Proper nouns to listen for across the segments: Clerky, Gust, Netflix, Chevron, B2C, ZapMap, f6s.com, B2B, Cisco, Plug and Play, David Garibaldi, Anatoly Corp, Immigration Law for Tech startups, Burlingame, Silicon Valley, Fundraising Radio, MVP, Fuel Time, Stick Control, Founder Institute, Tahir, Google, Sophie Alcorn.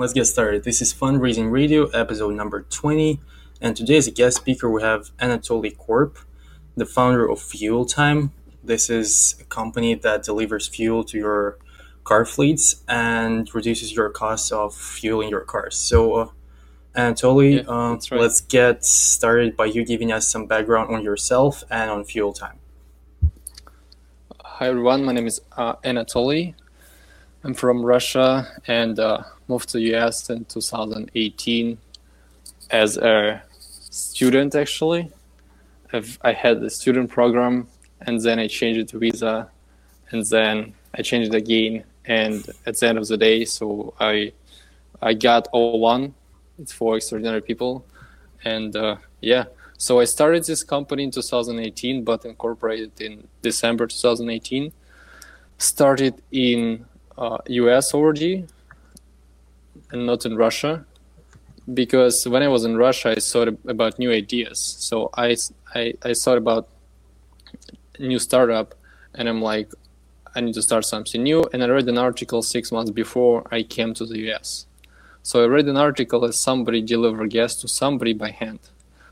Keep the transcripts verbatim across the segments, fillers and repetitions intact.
Let's get started. This is Fundraising Radio, episode number twenty, and today as a guest speaker we have Anatoly Corp, the founder of Fuel Time. This is a company that delivers fuel to your car fleets and reduces your costs of fueling your cars. So, uh, Anatoly, yeah, uh, right. Let's get started by you giving us some background on yourself and on Fuel Time. Hi everyone, my name is uh, Anatoly. I'm from Russia and uh, moved to U S in two thousand eighteen as a student, actually. I've, I had the student program and then I changed it to visa and then I changed it again. And at the end of the day, so I I got O one, it's for extraordinary people. And uh, yeah, so I started this company in two thousand eighteen, but incorporated in December two thousand eighteen. Started in Uh, U S already and not in Russia, because when I was in Russia I thought about new ideas. So I, I, I thought about a new startup and I'm like, I need to start something new, and I read an article six months before I came to the U S. So I read an article as somebody deliver gas to somebody by hand.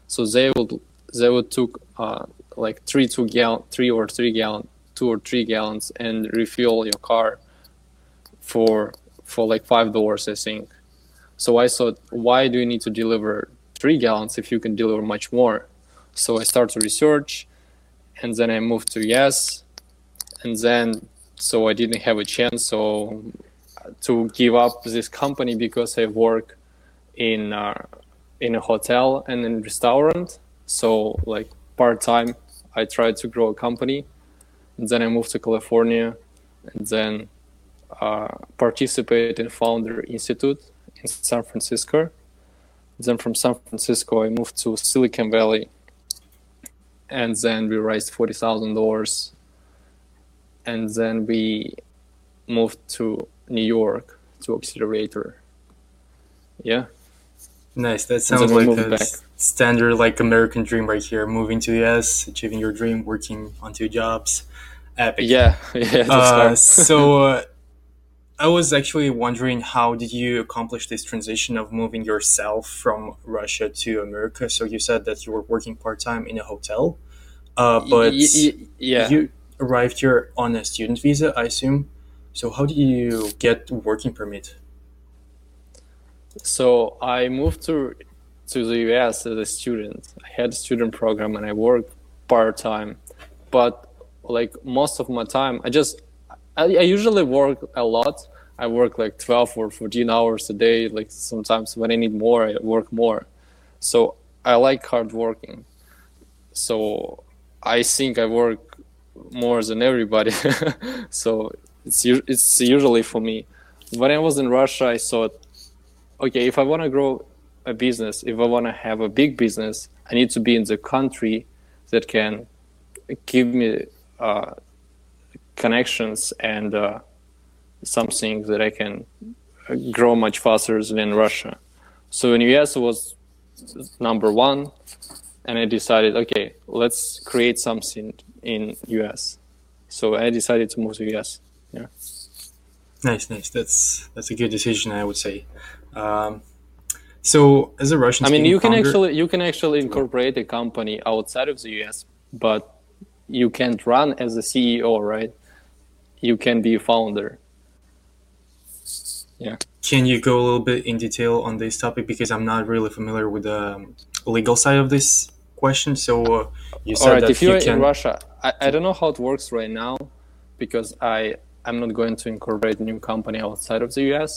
So they would they would took uh, like three two gallon three or three gallon two or three gallons and refuel your car for for like five dollars, I think. So I thought, why do you need to deliver three gallons if you can deliver much more? So I started research, and then I moved to U S, and then so I didn't have a chance so to give up this company, because I work in uh, in a hotel and in a restaurant. So like part time, I tried to grow a company, and then I moved to California, and then. Uh, participate in Founder Institute in San Francisco. Then from San Francisco, I moved to Silicon Valley, and then we raised forty thousand dollars. And then we moved to New York to Accelerator. Yeah. Nice. That sounds like a back. standard, like American dream right here. Moving to the U S, achieving your dream, working on two jobs. Epic. Yeah. Yeah. Uh, so. Uh, I was actually wondering, how did you accomplish this transition of moving yourself from Russia to America? So you said that you were working part-time in a hotel, uh, but y- y- yeah. you arrived here on a student visa, I assume. So how did you get working permit? So I moved to to the U S as a student. I had a student program and I worked part-time, but like most of my time, I just... I usually work a lot. I work like twelve or fourteen hours a day. Like sometimes when I need more, I work more. So I like hard working. So I think I work more than everybody. So it's it's usually for me. When I was in Russia, I thought, okay, if I want to grow a business, if I want to have a big business, I need to be in the country that can give me... Uh, connections and uh, something that I can grow much faster than in Russia. So in U S it was number one, and I decided, okay, let's create something in U S. So I decided to move to U S. Yeah. Nice, nice. That's that's a good decision, I would say. Um, so as a Russian, I mean, you can founder... actually you can actually incorporate a company outside of the U S, but you can't run as a C E O, right? You can be a founder. Yeah. Can you go a little bit in detail on this topic? Because I'm not really familiar with the legal side of this question. So uh, you said All right, that if you're you can... in Russia, I, I don't know how it works right now, because I, I'm not going to incorporate a new company outside of the U S.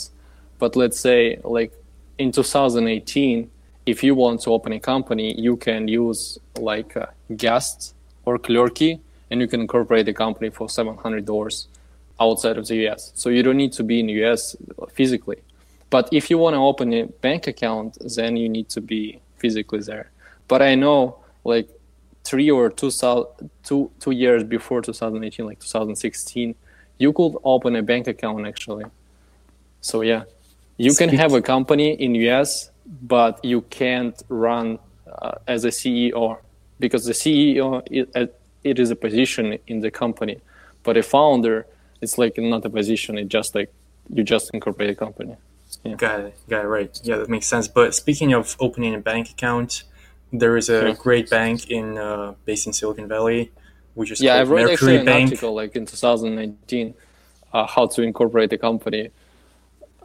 But let's say like in two thousand eighteen, if you want to open a company, you can use like uh, Gust or Clerky, and you can incorporate the company for seven hundred dollars outside of the U S. So you don't need to be in the U S physically. But if you want to open a bank account, then you need to be physically there. But I know like three or two, two, two years before two thousand eighteen, like two thousand sixteen, you could open a bank account actually. So yeah, you can have a company in the U S, but you can't run uh, as a C E O. Because the C E O, it, it is a position in the company, but a founder, it's like not a position. It's just like you just incorporate a company. Yeah. Got it. Got it. Right. Yeah, that makes sense. But speaking of opening a bank account, there is a yeah. great bank in uh, based in Silicon Valley, which is yeah, called I wrote Mercury actually Bank. An article like in two thousand nineteen, uh, how to incorporate a company.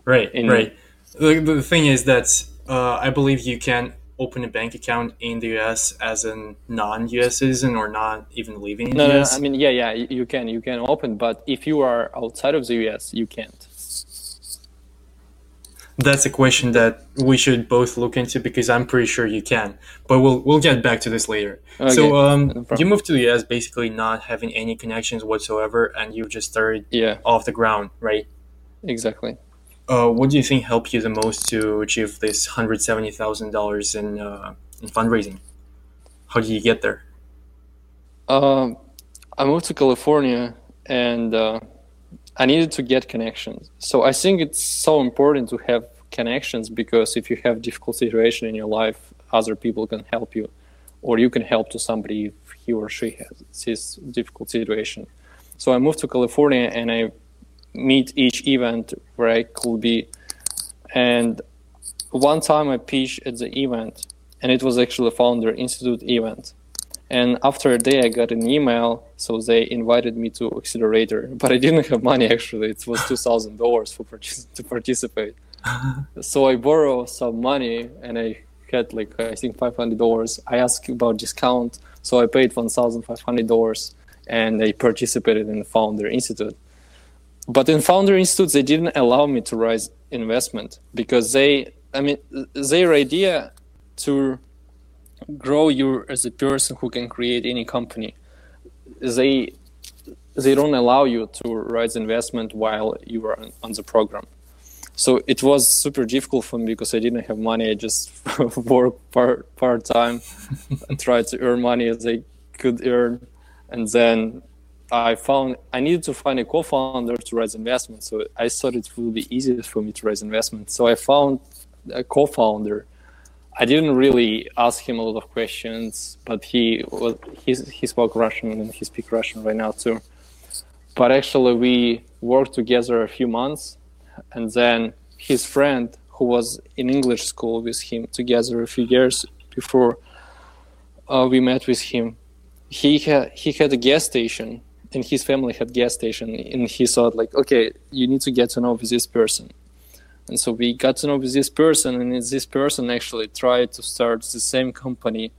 Right. In... Right. The, the thing is that uh, I believe you can open a bank account in the U S as a non-U S citizen or not even living in no, the U S. No, I mean, yeah, yeah, you can, you can open, but if you are outside of the U S, you can't. That's a question that we should both look into because I'm pretty sure you can, but we'll we'll get back to this later. Okay. So um, no you moved to the U S basically not having any connections whatsoever, and you just started yeah. off the ground, right? Exactly. Uh, what do you think helped you the most to achieve this one hundred seventy thousand dollars in uh, in fundraising? How did you get there? Um, I moved to California, and uh, I needed to get connections. So I think it's so important to have connections, because if you have difficult situation in your life, other people can help you, or you can help to somebody if he or she has this difficult situation. So I moved to California, and I meet each event where I could be. And one time I pitched at the event, and it was actually a Founder Institute event. And after a day I got an email, so they invited me to Accelerator, but I didn't have money actually. It was two thousand dollars for partic- to participate. So I borrowed some money, and I had like, I think five hundred dollars. I asked about discount, so I paid one thousand five hundred dollars, and I participated in the Founder Institute. But in Founder Institute, they didn't allow me to raise investment, because they, I mean, their idea to grow you as a person who can create any company, they they don't allow you to raise investment while you are on the program. So it was super difficult for me because I didn't have money. I just worked part, part-time and tried to earn money as I could earn. And then I found I needed to find a co-founder to raise investment, so I thought it would be easier for me to raise investment. So I found a co-founder. I didn't really ask him a lot of questions, but he was he, he spoke Russian, and he speaks Russian right now too. But actually, we worked together a few months, and then his friend, who was in English school with him together a few years before uh, we met with him, he ha- he had a gas station. And his family had gas station, and he thought like, okay, you need to get to know with this person. And so we got to know with this person, and this person actually tried to start the same company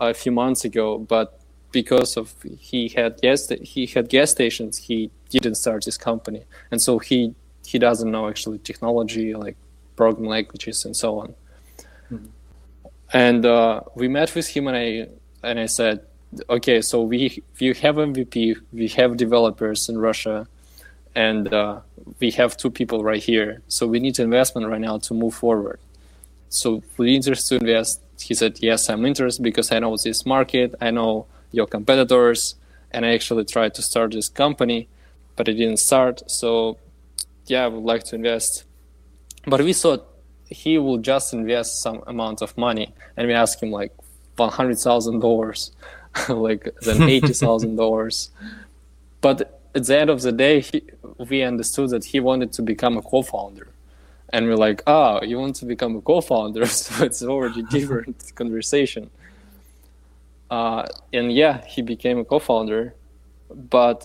a few months ago, but because of he had gas he had gas stations, he didn't start this company. And so he he doesn't know actually technology, like programming languages and so on. Mm-hmm. And uh, we met with him, and I and I said, okay, so we we have M V P, we have developers in Russia, and uh, we have two people right here. So we need investment right now to move forward. So we're interested to invest. He said, yes, I'm interested because I know this market, I know your competitors, and I actually tried to start this company, but it didn't start. So yeah, I would like to invest. But we thought he will just invest some amount of money, and we asked him like one hundred thousand dollars. Like then eighty thousand dollars, but at the end of the day, he, we understood that he wanted to become a co-founder, and we're like, "Ah, oh, you want to become a co-founder?" So it's already different conversation. Uh, and yeah, he became a co-founder, but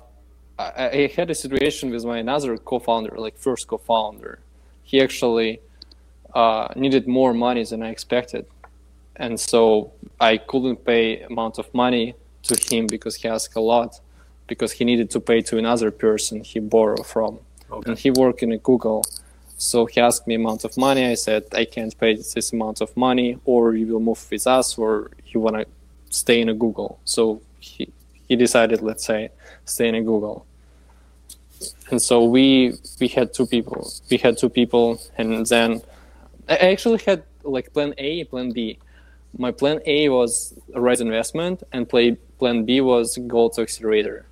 I, I had a situation with my another co-founder, like first co-founder. He actually uh, needed more money than I expected. And so I couldn't pay amount of money to him because he asked a lot, because he needed to pay to another person he borrowed from. Okay. And he worked in Google. So he asked me amount of money. I said, I can't pay this amount of money, or you will move with us, or you want to stay in a Google. So he, he decided, let's say, stay in a Google. And so we we had two people. We had two people. And then I actually had like plan A, plan B. My plan A was raise investment, and play, plan B was go to Accelerator.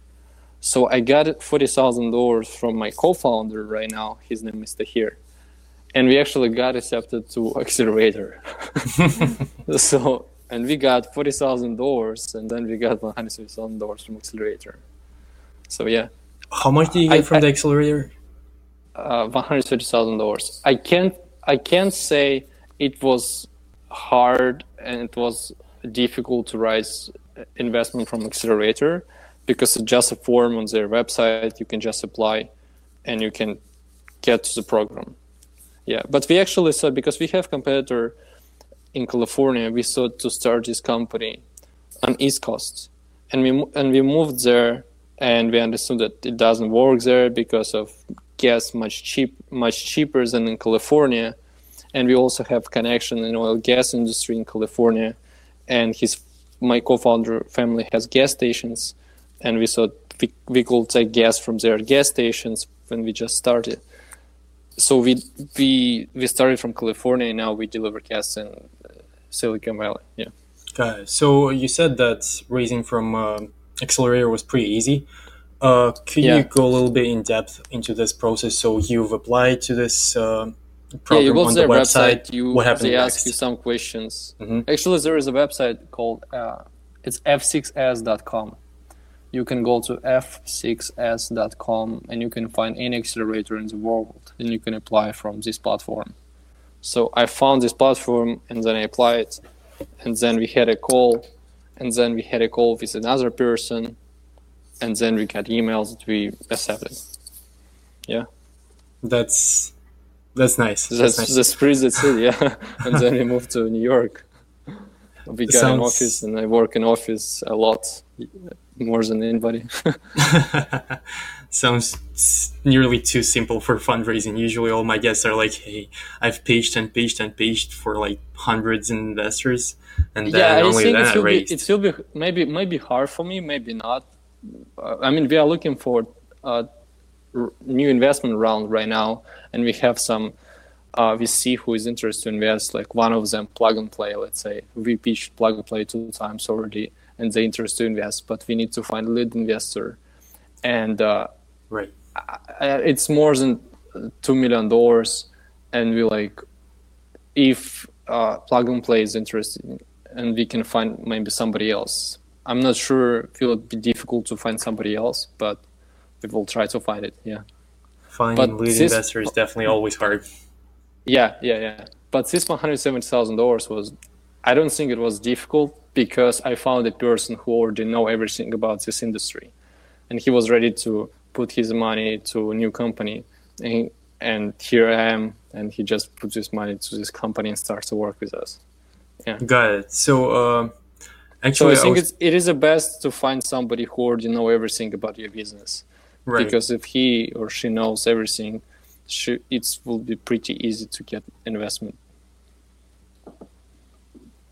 So I got forty thousand dollars from my co-founder right now. His name is Tahir. And we actually got accepted to Accelerator. So, and we got forty thousand dollars, and then we got one hundred thousand dollars from Accelerator. So yeah. How much did you get I, from I, the Accelerator? Uh, one hundred thirty thousand dollars. I can't I can't say it was hard and it was difficult to raise investment from accelerator, because it's just a form on their website. You can just apply and you can get to the program. Yeah, but we actually said, because we have competitor in California, we sought to start this company on East Coast, and we and we moved there, and we understood that it doesn't work there because of gas much cheap much cheaper than in California, and we also have connection in oil gas industry in California, and his my co-founder family has gas stations, and we thought we, we could take gas from their gas stations when we just started. So we we we started from California, and now we deliver gas in Silicon Valley. Yeah. Got it. So you said that raising from uh, accelerator was pretty easy. Uh, could yeah. you go a little bit in depth into this process? So you've applied to this uh, program yeah, you on the website. website. You, what happened they next? Ask you some questions. Mm-hmm. Actually, there is a website called uh, it's f six s dot com. You can go to f six s dot com and you can find any accelerator in the world, and you can apply from this platform. So I found this platform, and then I applied, and then we had a call, and then we had a call with another person, and then we got emails that we accepted. Yeah. That's that's nice. That's, that's nice. That's pretty good, yeah. And then we moved to New York. We got sounds... an office, and I work in office a lot. More than anybody. Sounds nearly too simple for fundraising. Usually all my guests are like, hey, I've pitched and pitched and pitched for like hundreds of investors. And then yeah, only that I raised. It will be maybe, maybe hard for me, maybe not. I mean, we are looking for a new investment round right now. And we have some uh, V C who is interested to invest, like one of them, Plug and Play, let's say. We pitched Plug and Play two times already. And the interest to invest, but we need to find a lead investor, and uh, right, it's more than two million dollars, and we like if uh, Plug and Play is interested, and we can find maybe somebody else. I'm not sure if it would be difficult to find somebody else, but we will try to find it. Yeah, finding lead this, investor is definitely always hard. Yeah, yeah, yeah. But this one hundred seventy thousand dollars was, I don't think it was difficult, because I found a person who already know everything about this industry, and he was ready to put his money to a new company. And, and here I am, and he just puts his money to this company and starts to work with us. Yeah. Got it. So, uh, actually, so I think I was... it's, it is the best to find somebody who already know everything about your business, right? Because if he or she knows everything, she, it will be pretty easy to get investment.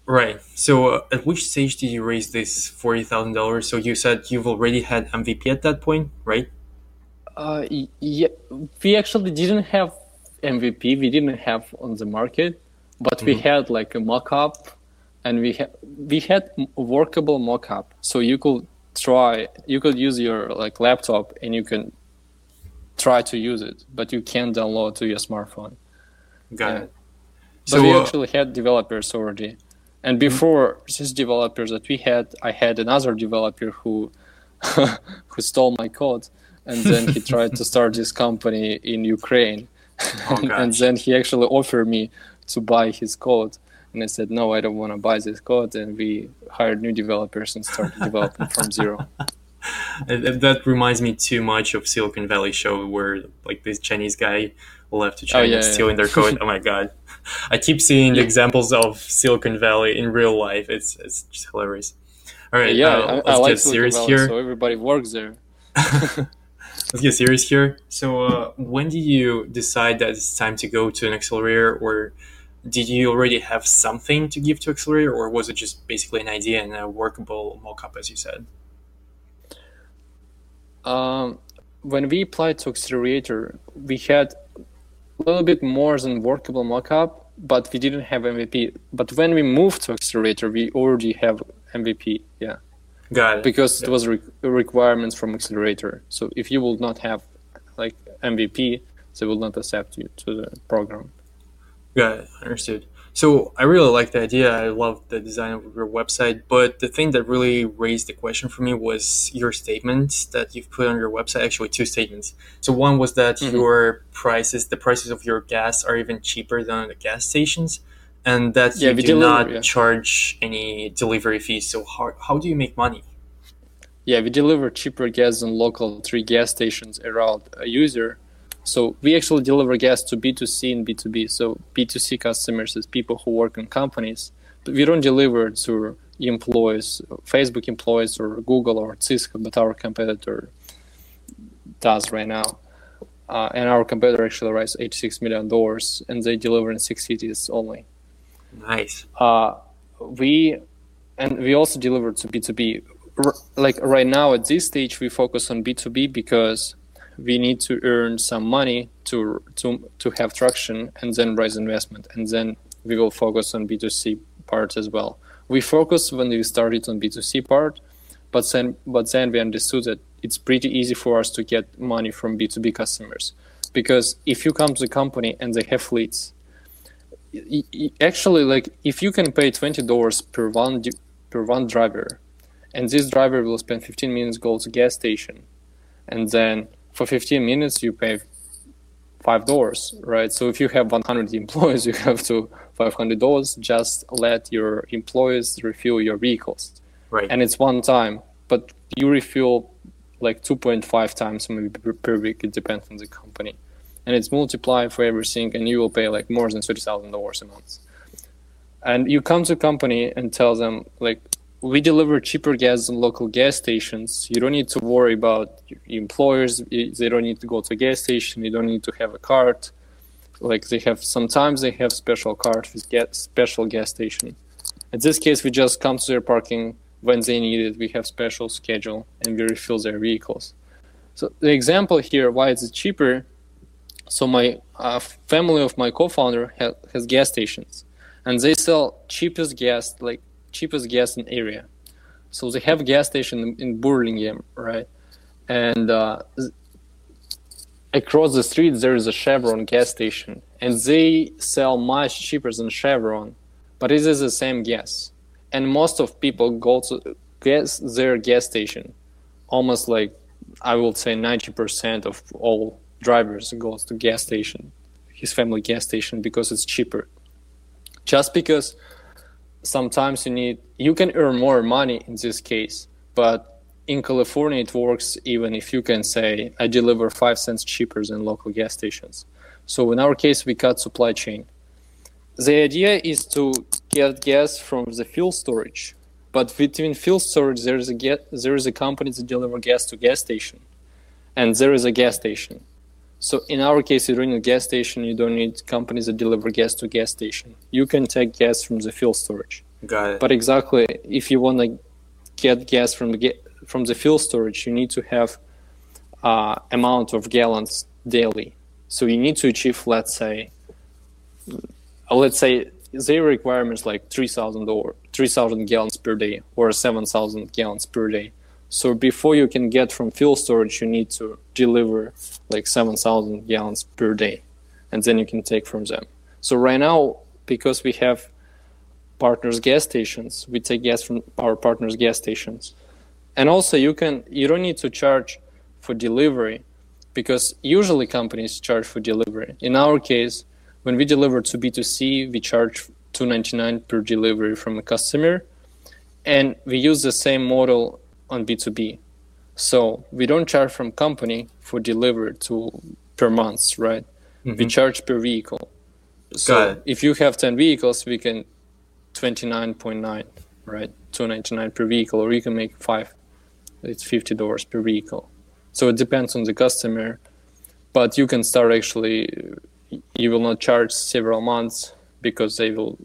Right. So uh, at which stage did you raise this forty thousand dollars? So you said you've already had M V P at that point, right? Uh, yeah, we actually didn't have M V P. We didn't have on the market, but mm-hmm. we had like a mock-up, and we, ha- we had a workable mock-up. So you could try, you could use your like laptop and you can try to use it, but you can't download to your smartphone. Got yeah. it. So, but we uh, actually had developers already. And before these developers that we had, I had another developer who who stole my code, and then he tried to start this company in Ukraine. Oh, and, and then he actually offered me to buy his code, and I said, no, I don't want to buy this code, and we hired new developers and started developing from zero. That reminds me too much of Silicon Valley show, where like this Chinese guy left to China oh, yeah, stealing yeah. their code. Oh my God. I keep seeing yeah. examples of Silicon Valley in real life. It's it's just hilarious. All right, yeah, uh, let's I, I like get serious Valley, here. So everybody works there. Let's get serious here. So uh, when did you decide that it's time to go to an accelerator, or did you already have something to give to accelerator, or was it just basically an idea and a workable mock-up, as you said? Um, when we applied to accelerator, we had a little bit more than workable mock-up, but we didn't have M V P. But when we moved to accelerator, we already have M V P. Yeah, got it. Because yeah. it was re- requirements from accelerator. So if you will not have like M V P, they will not accept you to the program. Got it. Understood. So I really like the idea. I love the design of your website. But the thing that really raised the question for me was your statement that you've put on your website. Actually, two statements. So one was that mm-hmm. your prices, the prices of your gas are even cheaper than the gas stations, and that yeah, you do deliver, not yeah. charge any delivery fees. So how, how do you make money? Yeah, we deliver cheaper gas than local three gas stations around a user. So we actually deliver gas to B two C and B two B. So B two C customers is people who work in companies, but we don't deliver to employees, Facebook employees or Google or Cisco, but our competitor does right now. Uh, and our competitor actually raised eighty-six million dollars and they deliver in six cities only. Nice. Uh, we, and we also deliver to B two B. R- like right now at this stage, we focus on B two B because we need to earn some money to to to have traction and then raise investment, and then we will focus on B two C part as well. We focused when we started on B two C part, but then but then we understood that it's pretty easy for us to get money from B two B customers, because if you come to the company and they have leads, actually, like, if you can pay twenty dollars per one per one driver, and this driver will spend fifteen minutes go to gas station, and then for fifteen minutes, you pay five dollars, right? So if you have one hundred employees, you have to five hundred dollars. Just let your employees refuel your vehicles. Right. And it's one time, but you refuel like two point five times maybe per week. It depends on the company. And it's multiplied for everything, and you will pay like more than thirty thousand dollars a month. And you come to a company and tell them, like, we deliver cheaper gas than local gas stations. You don't need to worry about employers. They don't need to go to a gas station. You don't need to have a card. Like, they have, sometimes they have special card with gas, special gas station. In this case, we just come to their parking when they need it. We have special schedule and we refill their vehicles. So the example here, why is it cheaper? So my uh, family of my co-founder ha- has gas stations, and they sell cheapest gas, like cheapest gas in area. So they have a gas station in Burlingame, right? And uh, across the street, there is a Chevron gas station, and they sell much cheaper than Chevron, but it is the same gas. And most of people go to gas, their gas station. Almost like, I would say ninety percent of all drivers goes to gas station, his family gas station, because it's cheaper. Just because sometimes you need, you can earn more money in this case, but in California it works even if you can say, I deliver five cents cheaper than local gas stations. So in our case, we cut supply chain. The idea is to get gas from the fuel storage, but between fuel storage, there is a get, there is a company that deliver gas to gas station, and there is a gas station. So in our case, you don't need a gas station. You don't need companies that deliver gas to gas station. You can take gas from the fuel storage. Got it. But exactly, if you want to get gas from the from the fuel storage, you need to have uh, amount of gallons daily. So you need to achieve, let's say, let's say their requirements like three thousand or three thousand gallons per day or seven thousand gallons per day. So before you can get from fuel storage, you need to deliver like seven thousand gallons per day, and then you can take from them. So right now, because we have partners' gas stations, we take gas from our partners' gas stations. And also you can, you don't need to charge for delivery, because usually companies charge for delivery. In our case, when we deliver to B two C, we charge two dollars and ninety-nine cents per delivery from a customer, and we use the same model on B two B. So we don't charge from company for delivery to per month, right? Mm-hmm. We charge per vehicle. So if you have ten vehicles, we can twenty-nine point nine, right? two dollars and ninety-nine cents per vehicle, or you can make five, it's fifty dollars per vehicle. So it depends on the customer, but you can start actually, you will not charge several months because they will,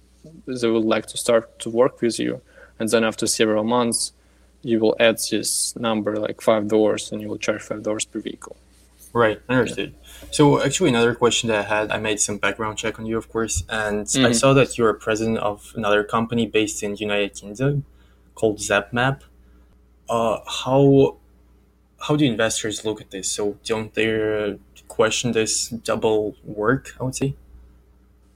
they would like to start to work with you. And then after several months, you will add this number like five dollars, and you will charge five dollars per vehicle. Right, understood. Yeah. So actually another question that I had, I made some background check on you, of course, and mm-hmm. I saw that you're president of another company based in United Kingdom called ZapMap. Uh, how how do investors look at this? So don't they question this double work, I would say?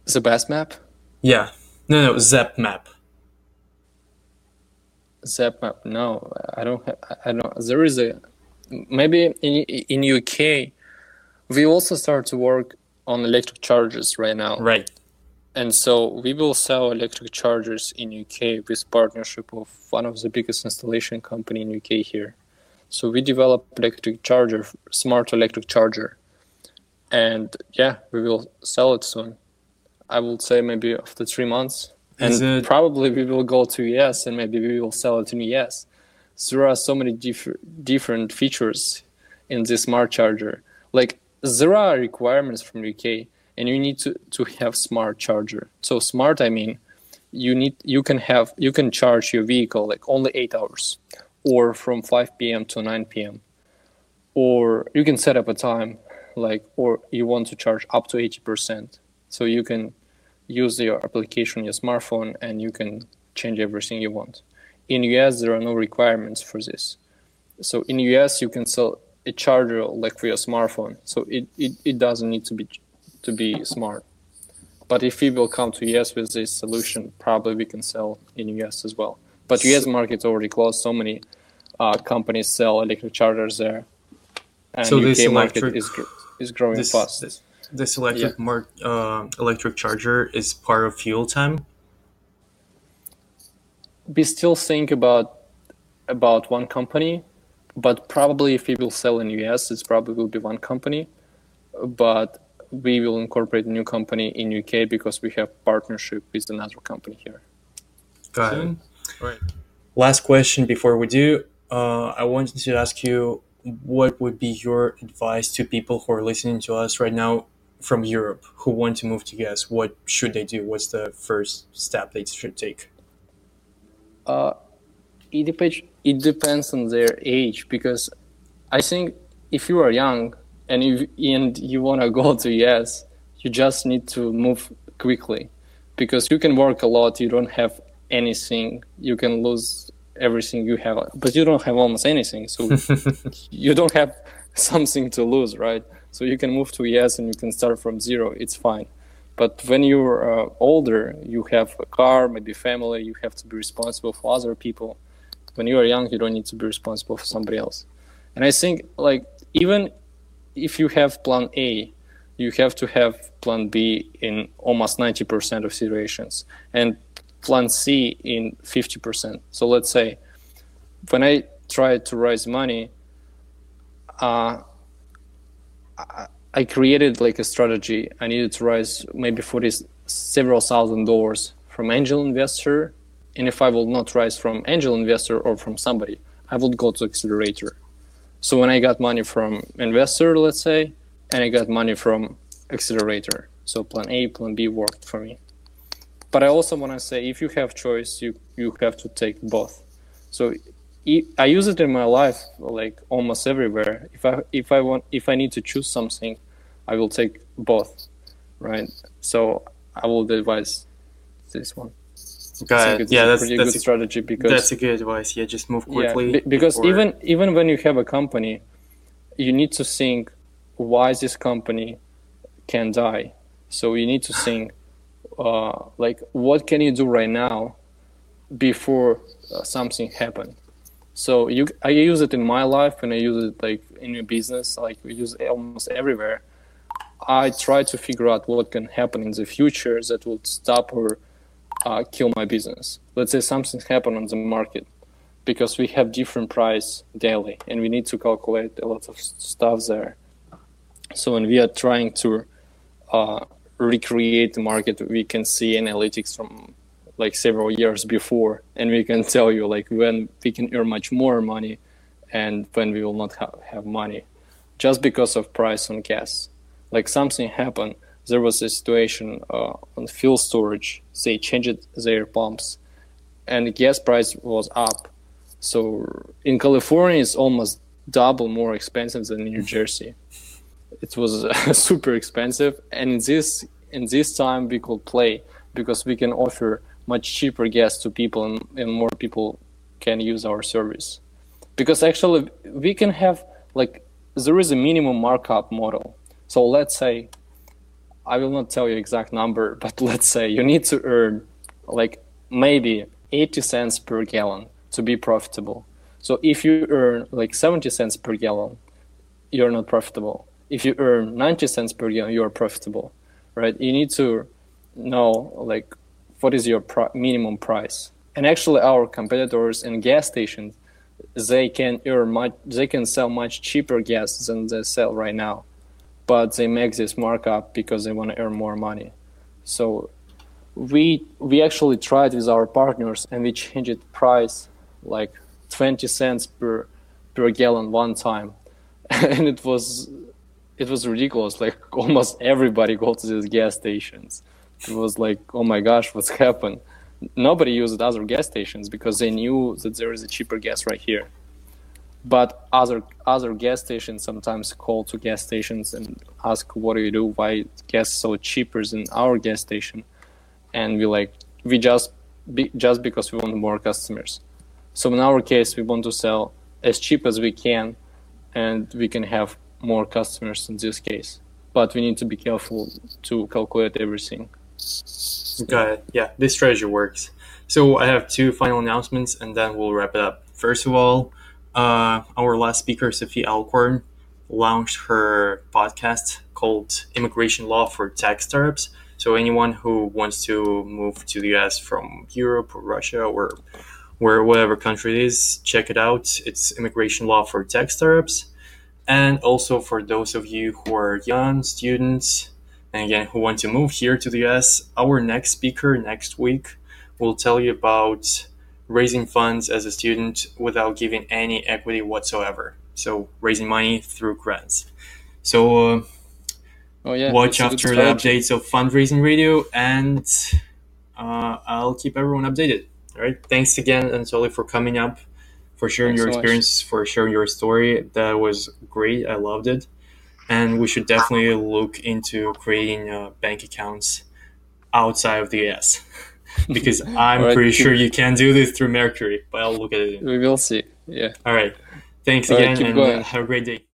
The best map? Yeah. No, no, ZapMap. ZapMap. No, I don't. Have, I don't. There is a maybe in in U K. We also start to work on electric chargers right now. Right. And so we will sell electric chargers in U K with partnership of one of the biggest installation company in U K here. So we develop electric charger, smart electric charger. And yeah, we will sell it soon. I would say maybe after three months. And it... probably we will go to U S and maybe we will sell it in U S. So there are so many diff- different features in this smart charger. Like there are requirements from U K. And you need to, to have smart charger. So smart, I mean, you need you can have you can charge your vehicle like only eight hours, or from five p.m. to nine p.m. Or you can set up a time, like or you want to charge up to eighty percent. So you can use your application, your smartphone, and you can change everything you want. In U S, there are no requirements for this. So in U S, you can sell a charger like for your smartphone. So it, it, it doesn't need to be. to be smart. But if we will come to U S with this solution, probably we can sell in U S as well. But U S market's already closed. So many uh, companies sell electric chargers there. And so U K this electric, market is, is growing this, fast. This, this electric, yeah. mar- uh, electric charger is part of Fuel Time? We still think about about one company, but probably if we will sell in U S, it's probably will be one company. But we will incorporate a new company in U K because we have partnership with another company here. Got it. So, right. Last question before we do. Uh, I wanted to ask you, what would be your advice to people who are listening to us right now from Europe who want to move to U S? What should they do? What's the first step they should take? Uh, it, dep- it depends on their age, because I think if you are young, And if and you want to go to U S, you just need to move quickly, because you can work a lot. You don't have anything. You can lose everything you have, but you don't have almost anything. So you don't have something to lose, right? So you can move to U S and you can start from zero. It's fine. But when you're uh, older, you have a car, maybe family. You have to be responsible for other people. When you are young, you don't need to be responsible for somebody else. And I think like even if you have plan A, you have to have plan B in almost ninety percent of situations and plan C in fifty percent. So let's say when I tried to raise money, uh, I created like a strategy. I needed to raise maybe forty, several thousand dollars from angel investor. And if I will not raise from angel investor or from somebody, I would go to accelerator. So when I got money from investor, let's say, and I got money from accelerator. So plan A, plan B worked for me. But I also want to say, if you have choice, you, you have to take both. So I use it in my life, like almost everywhere. If I, if I want, if I need to choose something, I will take both, right? So I would advise this one. Got it. Yeah, that's a pretty that's good a, strategy because that's a good advice. Yeah, just move quickly. Yeah, b- because before... even even when you have a company, you need to think why this company can die. So you need to think uh, like what can you do right now before uh, something happens. So you, I use it in my life and I use it like in your business. Like we use it almost everywhere. I try to figure out what can happen in the future that will stop or Uh, kill my business. Let's say something happened on the market, because we have different price daily and we need to calculate a lot of stuff there. So when we are trying to uh, recreate the market, we can see analytics from like several years before, and we can tell you like when we can earn much more money and when we will not ha- have money, just because of price on gas. Like something happened. There was a situation uh, on fuel storage. They changed their pumps, and the gas price was up. So in California, it's almost double more expensive than in New Jersey. It was uh, super expensive, and in this in this time we could play because we can offer much cheaper gas to people, and, and more people can use our service. Because actually, we can have like there is a minimum markup model. So let's say. I will not tell you exact number, but let's say you need to earn like maybe eighty cents per gallon to be profitable. So if you earn like seventy cents per gallon, you're not profitable. If you earn ninety cents per gallon, you're profitable, right? You need to know like what is your pro- minimum price. And actually our competitors in gas stations, they can earn much, they can sell much cheaper gas than they sell right now, but they make this markup because they want to earn more money. So we we actually tried with our partners and we changed price like twenty cents per per gallon one time, and it was it was ridiculous. Like almost everybody go to these gas stations. It was like, oh my gosh, what's happened? Nobody used other gas stations because they knew that there is a cheaper gas right here. But other other gas stations sometimes call to gas stations and ask, what do you do? Why gas is so cheaper than our gas station? And we like we just be, just because we want more customers. So in our case, we want to sell as cheap as we can, and we can have more customers in this case. But we need to be careful to calculate everything. Got it. Yeah, this strategy works. So I have two final announcements, and then we'll wrap it up. First of all, uh, our last speaker, Sophie Alcorn, launched her podcast called Immigration Law for Tech Startups. So anyone who wants to move to the U S from Europe or Russia or where whatever country it is, check it out. It's Immigration Law for Tech Startups. And also for those of you who are young students, and again, who want to move here to the U S, our next speaker next week will tell you about raising funds as a student without giving any equity whatsoever. So raising money through grants. So uh, oh, yeah, watch after the updates of Fundraising Radio, and uh, I'll keep everyone updated. All right. Thanks again, Anatoly, for coming up, for sharing Thanks your so experience, much. for sharing your story. That was great. I loved it. And we should definitely look into creating uh, bank accounts outside of the U S because I'm right. pretty sure you can do this through Mercury, but I'll look at it. We will see. Yeah. All right. Thanks All again, right, and going. have a great day.